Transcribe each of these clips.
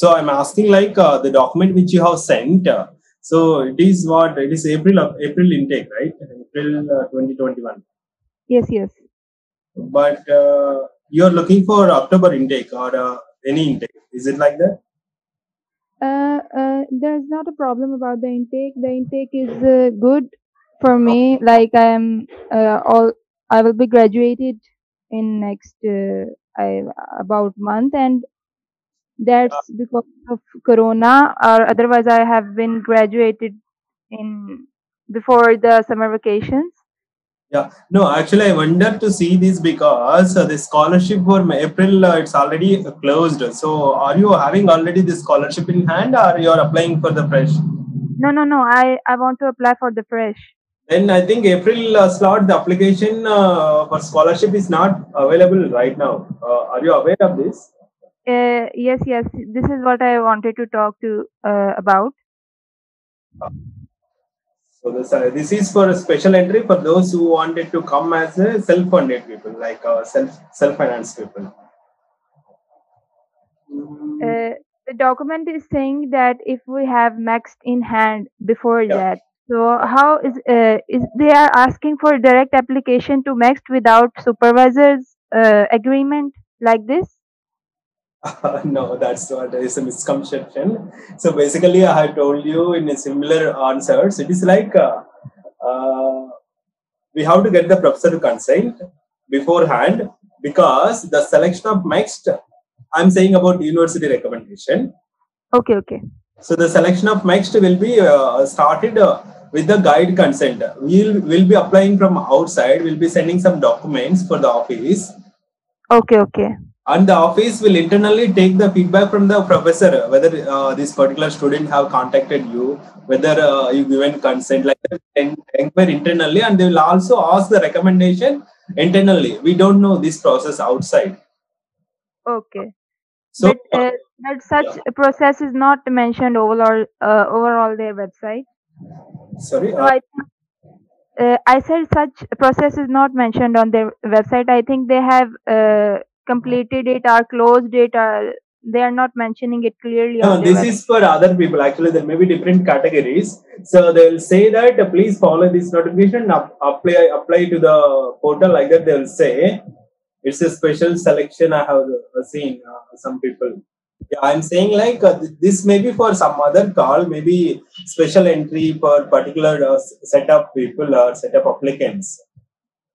So I'm asking like the document which you have sent. So it is what? It is April intake, right? April 2021. Yes, yes. But you're looking for October intake or any intake. Is it like that? There's not a problem about the intake. The intake is good for me. Like I will be graduated in next about month, and that's because of Corona. Or otherwise, I have been graduated in before the summer vacations. Yeah, no, actually I wondered to see this because the scholarship for April, it's already closed. So are you having already the scholarship in hand, or you're applying for the fresh? No, I want to apply for the fresh. Then I think April slot, the application for scholarship is not available right now. Are you aware of this? Yes, this is what I wanted to talk to about. So this is for a special entry for those who wanted to come as a self-funded people, like self-financed people. The document is saying that if we have MEXT in hand before that, so how is they are asking for direct application to MEXT without supervisor's agreement like this? No, that's what is a misconception. So basically, I have told you in a similar answers. It is like we have to get the professor consent beforehand, because the selection of MEXT, I'm saying about university recommendation. Okay, okay. So the selection of MEXT will be started with the guide consent. We'll be applying from outside. We'll be sending some documents for the office. Okay, okay. And the office will internally take the feedback from the professor, whether this particular student have contacted you, whether you given consent, like that, inquire internally, and they will also ask the recommendation internally. We don't know this process outside. Okay. So, but such a process is not mentioned overall their website. Sorry. So I said such a process is not mentioned on their website. I think they have. Completed it or closed it, they are not mentioning it clearly. No, this is for other people. Actually, there may be different categories. So they will say that please follow this notification and apply to the portal, like that. They will say it's a special selection. I have seen some people. Yeah, I'm saying like this may be for some other call, maybe special entry for particular set of people or set of applicants.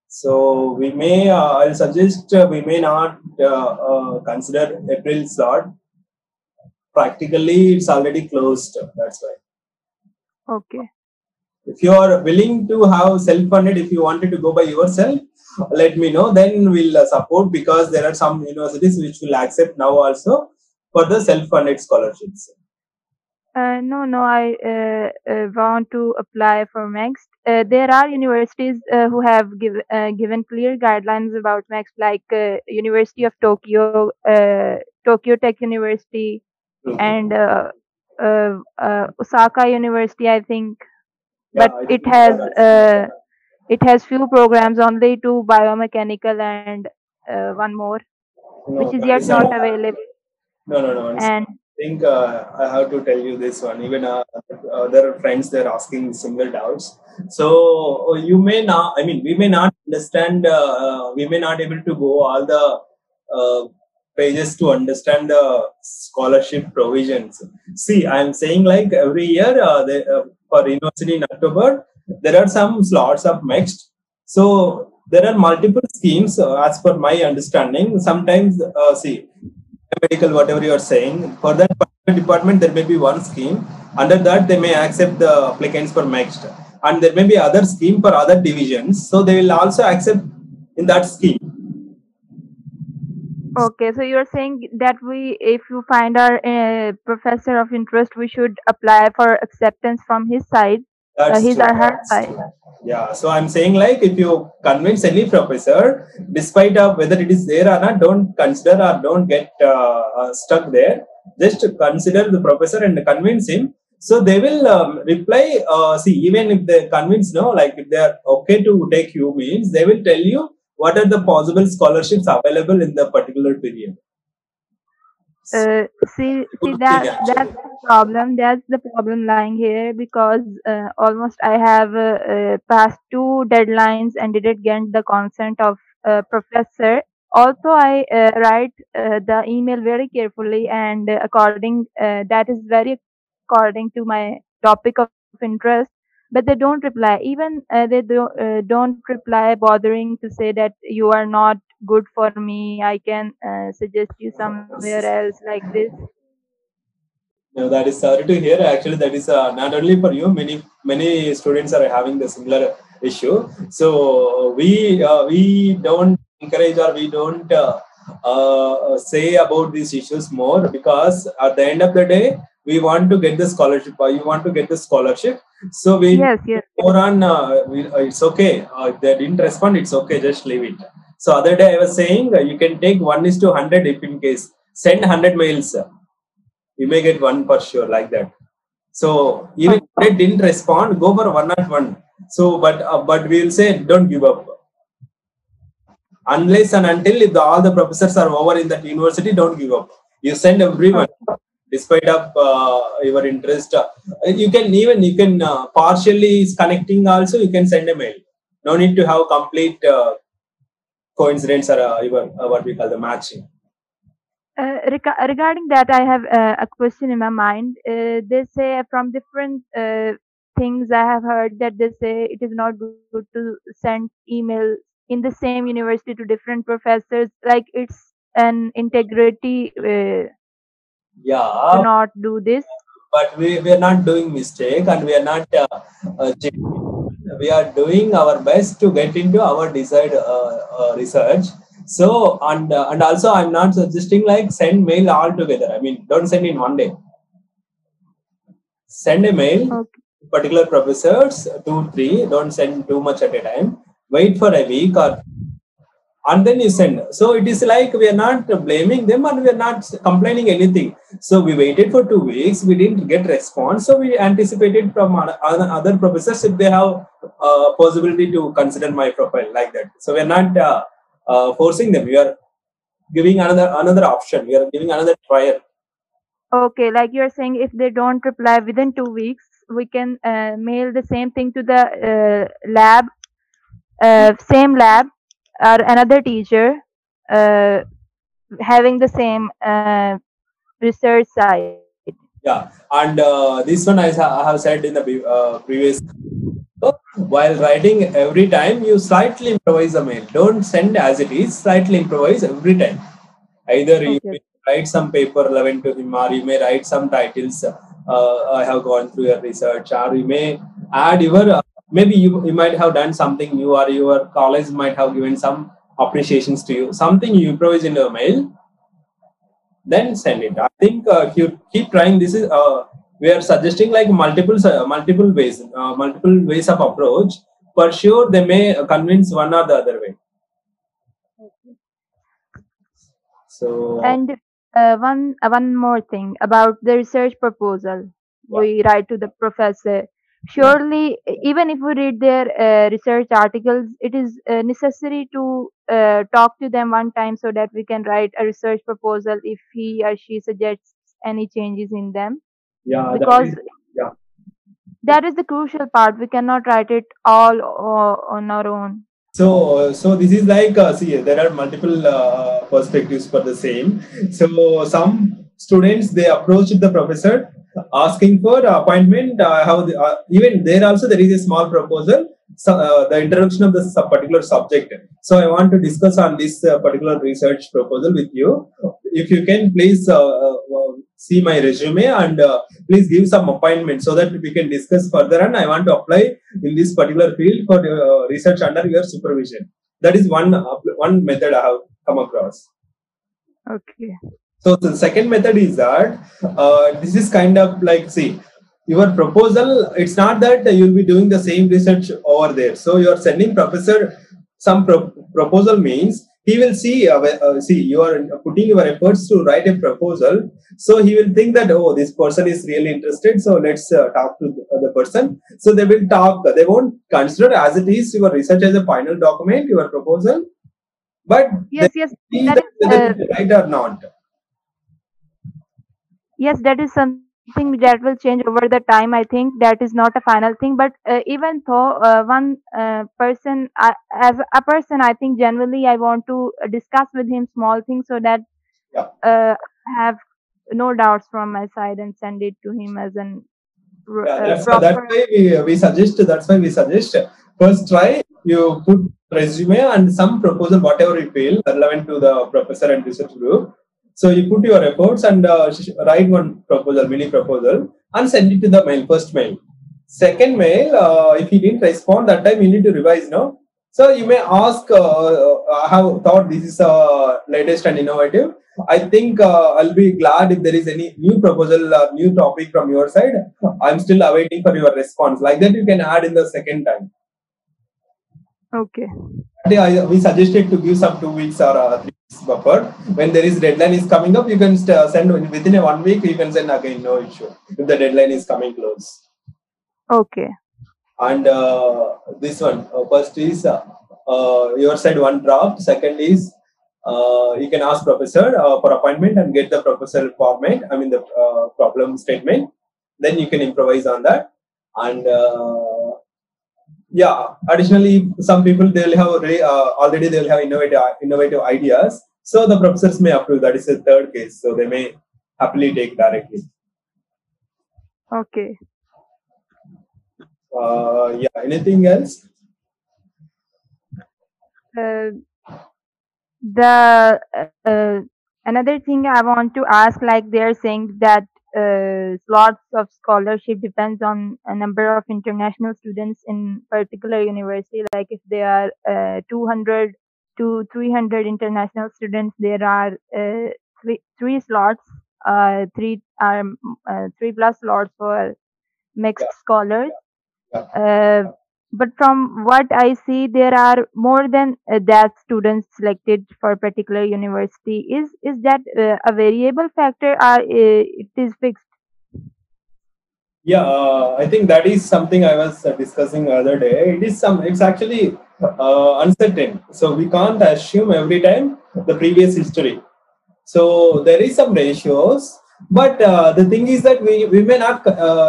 So we may, I'll suggest we may not consider April slot. Practically, it's already closed. That's why. Okay. If you are willing to have self-funded, if you wanted to go by yourself, let me know. Then we'll support, because there are some universities which will accept now also for the self-funded scholarships. No, I want to apply for MEXT. There are universities who have given clear guidelines about MEXT, like University of Tokyo, Tokyo Tech University, and Osaka University, I think. Yeah, but it has few programs, only two, biomechanical and one more, which is yet not available. No. And I think I have to tell you this one. Even other friends, they're asking similar doubts. So you may not, I mean, we may not understand, we may not able to go all the pages to understand the scholarship provisions. See, I'm saying like every year for university in October, there are some slots of MEXT. So there are multiple schemes as per my understanding. Sometimes, see, medical, whatever you are saying, for that particular department there may be one scheme. Under that they may accept the applicants for MEXT, and there may be other scheme for other divisions, so they will also accept in that scheme. Okay, so you are saying that we, if you find our professor of interest, we should apply for acceptance from his side, his or her side. Yeah, so I'm saying like if you convince any professor, despite of whether it is there or not, don't consider or don't get stuck there. Just consider the professor and convince him. So they will reply. See, even if they convince no, like if they are okay to take you means, they will tell you what are the possible scholarships available in the particular period. See that's the problem. That's the problem lying here, because almost I have passed two deadlines and didn't get the consent of professor. Also, I write the email very carefully, and according that is very according to my topic of interest. But they don't reply. Even they don't reply, bothering to say that you are not good for me. I can suggest you somewhere else like this. No, that is sorry to hear. Actually, that is not only for you. Many students are having the similar issue. So we don't encourage, or we don't say about these issues more, because at the end of the day, we want to get the scholarship, or you want to get the scholarship. So we more on it's okay. If they didn't respond, it's okay. Just leave it. So other day I was saying you can take 1:100 if in case send 100 mails, you may get one for sure, like that. So even if they didn't respond, go for 101. So but we will say don't give up. Unless and until if all the professors are over in that university, don't give up. You send everyone. Despite of your interest, you can even partially connecting also. You can send a mail. No need to have complete coincidence or even what we call the matching. Regarding that, I have a question in my mind. They say from different things I have heard that they say it is not good to send email in the same university to different professors. Like it's an integrity. Yeah, not do this, but we are not doing mistake, and we are not we are doing our best to get into our desired research. So and also I'm not suggesting like send mail altogether. I mean, don't send in one day. Send a mail, particular professors 2-3. Don't send too much at a time. Wait for a week or. And then you send. So it is like we are not blaming them, and we are not complaining anything. So we waited for 2 weeks. We didn't get response. So we anticipated from other professors if they have possibility to consider my profile, like that. So we are not forcing them. We are giving another option. We are giving another trial. Okay, like you are saying, if they don't reply within 2 weeks, we can mail the same thing to the lab, same lab. Or another teacher having the same research side. Yeah, and this one I have said in the previous. So while writing, every time you slightly improvise a mail. Don't send as it is. Slightly improvise every time. Either you may write some paper relevant to him, or you may write some titles. I have gone through your research, or you may add your. Maybe you might have done something new, or your college might have given some appreciations to you. Something you improvise in your mail, then send it. I think if you keep trying, this is we are suggesting like multiple ways of approach. For sure, they may convince one or the other way. So and one more thing about the research proposal, we write to the professor. Surely, even if we read their research articles, it is necessary to talk to them one time so that we can write a research proposal if he or she suggests any changes in them. Yeah, because that is the crucial part. We cannot write it all on our own. So this is like see, there are multiple perspectives for the same. So some students, they approached the professor asking for appointment. Even there also there is a small proposal, so, the introduction of this particular subject. So I want to discuss on this particular research proposal with you. If you can, please see my resume and please give some appointment so that we can discuss further. And I want to apply in this particular field for research under your supervision. That is one method I have come across. Okay. So the second method is that this is kind of like, see, your proposal, it's not that you'll be doing the same research over there. So you're sending professor some proposal means he will see, you are putting your efforts to write a proposal. So he will think that, oh, this person is really interested. So let's talk to the person. So they will talk. They won't consider as it is your research as a final document, your proposal. But yes, they see that whether it's right or not. Yes, that is something that will change over the time. I think that is not a final thing, but even though one person, as a person, I think generally I want to discuss with him small things so that Yeah. I have no doubts from my side and send it to him as an that's why we suggest first try you put resume and some proposal whatever you feel relevant to the professor and research group. So you put your efforts and write one proposal, mini proposal, and send it to the mail, first mail. Second mail, if he didn't respond that time, you need to revise, no? So you may ask, I have thought this is latest and innovative. I think I'll be glad if there is any new proposal or new topic from your side. I'm still awaiting for your response. Like that, you can add in the second time. Okay. We suggested to give some 2 weeks or 3 weeks buffer. When there is deadline is coming up, you can send within a 1 week. You can send again, no issue. If the deadline is coming close. Okay. And this one, first is your side one draft. Second is you can ask professor for appointment and get the professor format. I mean the problem statement. Then you can improvise on that. And yeah, additionally, some people they'll have already they'll have innovative ideas. So the professors may approve. That is the third case. So they may happily take directly. Okay. Yeah, anything else? The another thing I want to ask, like they are saying that slots of scholarship depends on a number of international students in particular university. Like if there are 200 to 300 international students, there are three slots, three plus slots for mixed scholars. But from what I see, there are more than that students selected for a particular university. Is that a variable factor or it is fixed? Yeah, I think that is something I was discussing the other day. It's actually uncertain. So we can't assume every time the previous history. So there is some ratios. But the thing is that we may not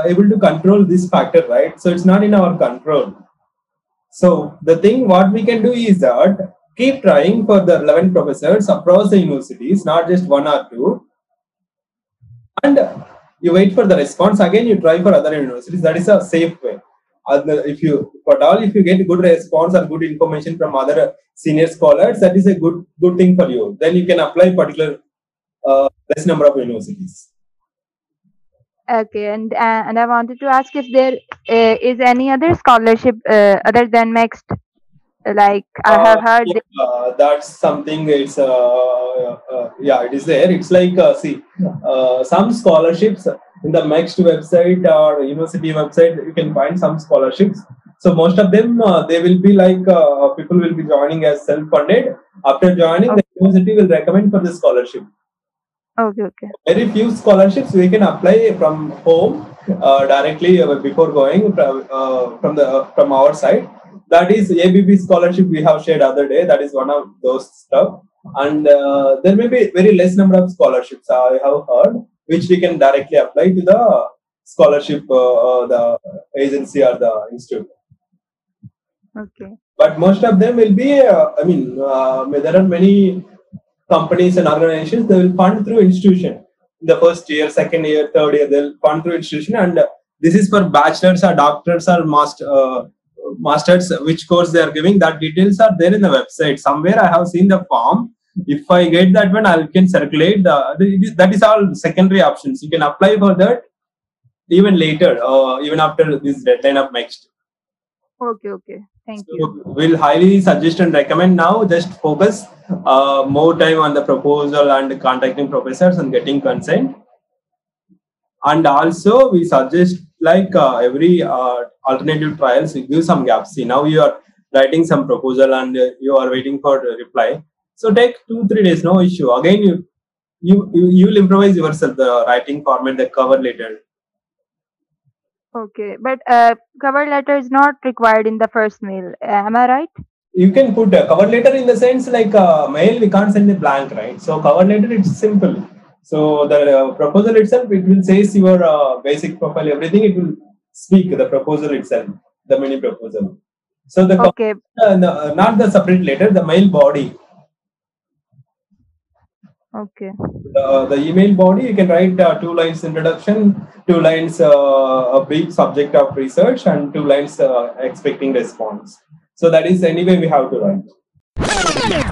able to control this factor, right? So it's not in our control. So the thing what we can do is that keep trying for the relevant professors across the universities, not just one or two. And you wait for the response. Again, you try for other universities. That is a safe way. If you get good response or good information from other senior scholars, that is a good thing for you. Then you can apply particular. Less number of universities. Okay, and I wanted to ask if there is any other scholarship other than MEXT. Like I have heard. Yeah, that's something. It's yeah, it is there. It's like some scholarships in the MEXT website or university website. You can find some scholarships. So most of them, they will be like people will be joining as self-funded. After joining, okay. The university will recommend for the scholarship. Okay. Very few scholarships we can apply from home directly before going from our side. That is ABB scholarship we have shared other day. That is one of those stuff. And there may be very less number of scholarships I have heard, which we can directly apply to the scholarship, the agency or the institute. Okay. But most of them will be. There are many. Companies and organizations, they will fund through institution. The first year, second year, third year, they'll fund through institution. And this is for bachelor's or doctors or masters, which course they are giving. That details are there in the website. Somewhere I have seen the form. If I get that one, I can circulate. That is all secondary options. You can apply for that even later, even after this deadline of MEXT. Okay. Thank you. We'll highly suggest and recommend now. Just focus more time on the proposal and contacting professors and getting consent. And also, we suggest like every alternative trials, you give some gaps. See, now you are writing some proposal and you are waiting for a reply. So take 2-3 days, no issue. Again, you will improvise yourself the writing format, the cover letter. Okay, but cover letter is not required in the first mail. Am I right? You can put a cover letter in the sense like mail, we can't send it blank, right? So cover letter, it's simple. So the proposal itself, it will say your basic profile, everything. It will speak the proposal itself, the mini proposal. So the okay. No, not the separate letter, the mail body. Okay. The email body, you can write 2 lines introduction, 2 lines a brief subject of research, and 2 lines expecting response. So that is anyway we have to write.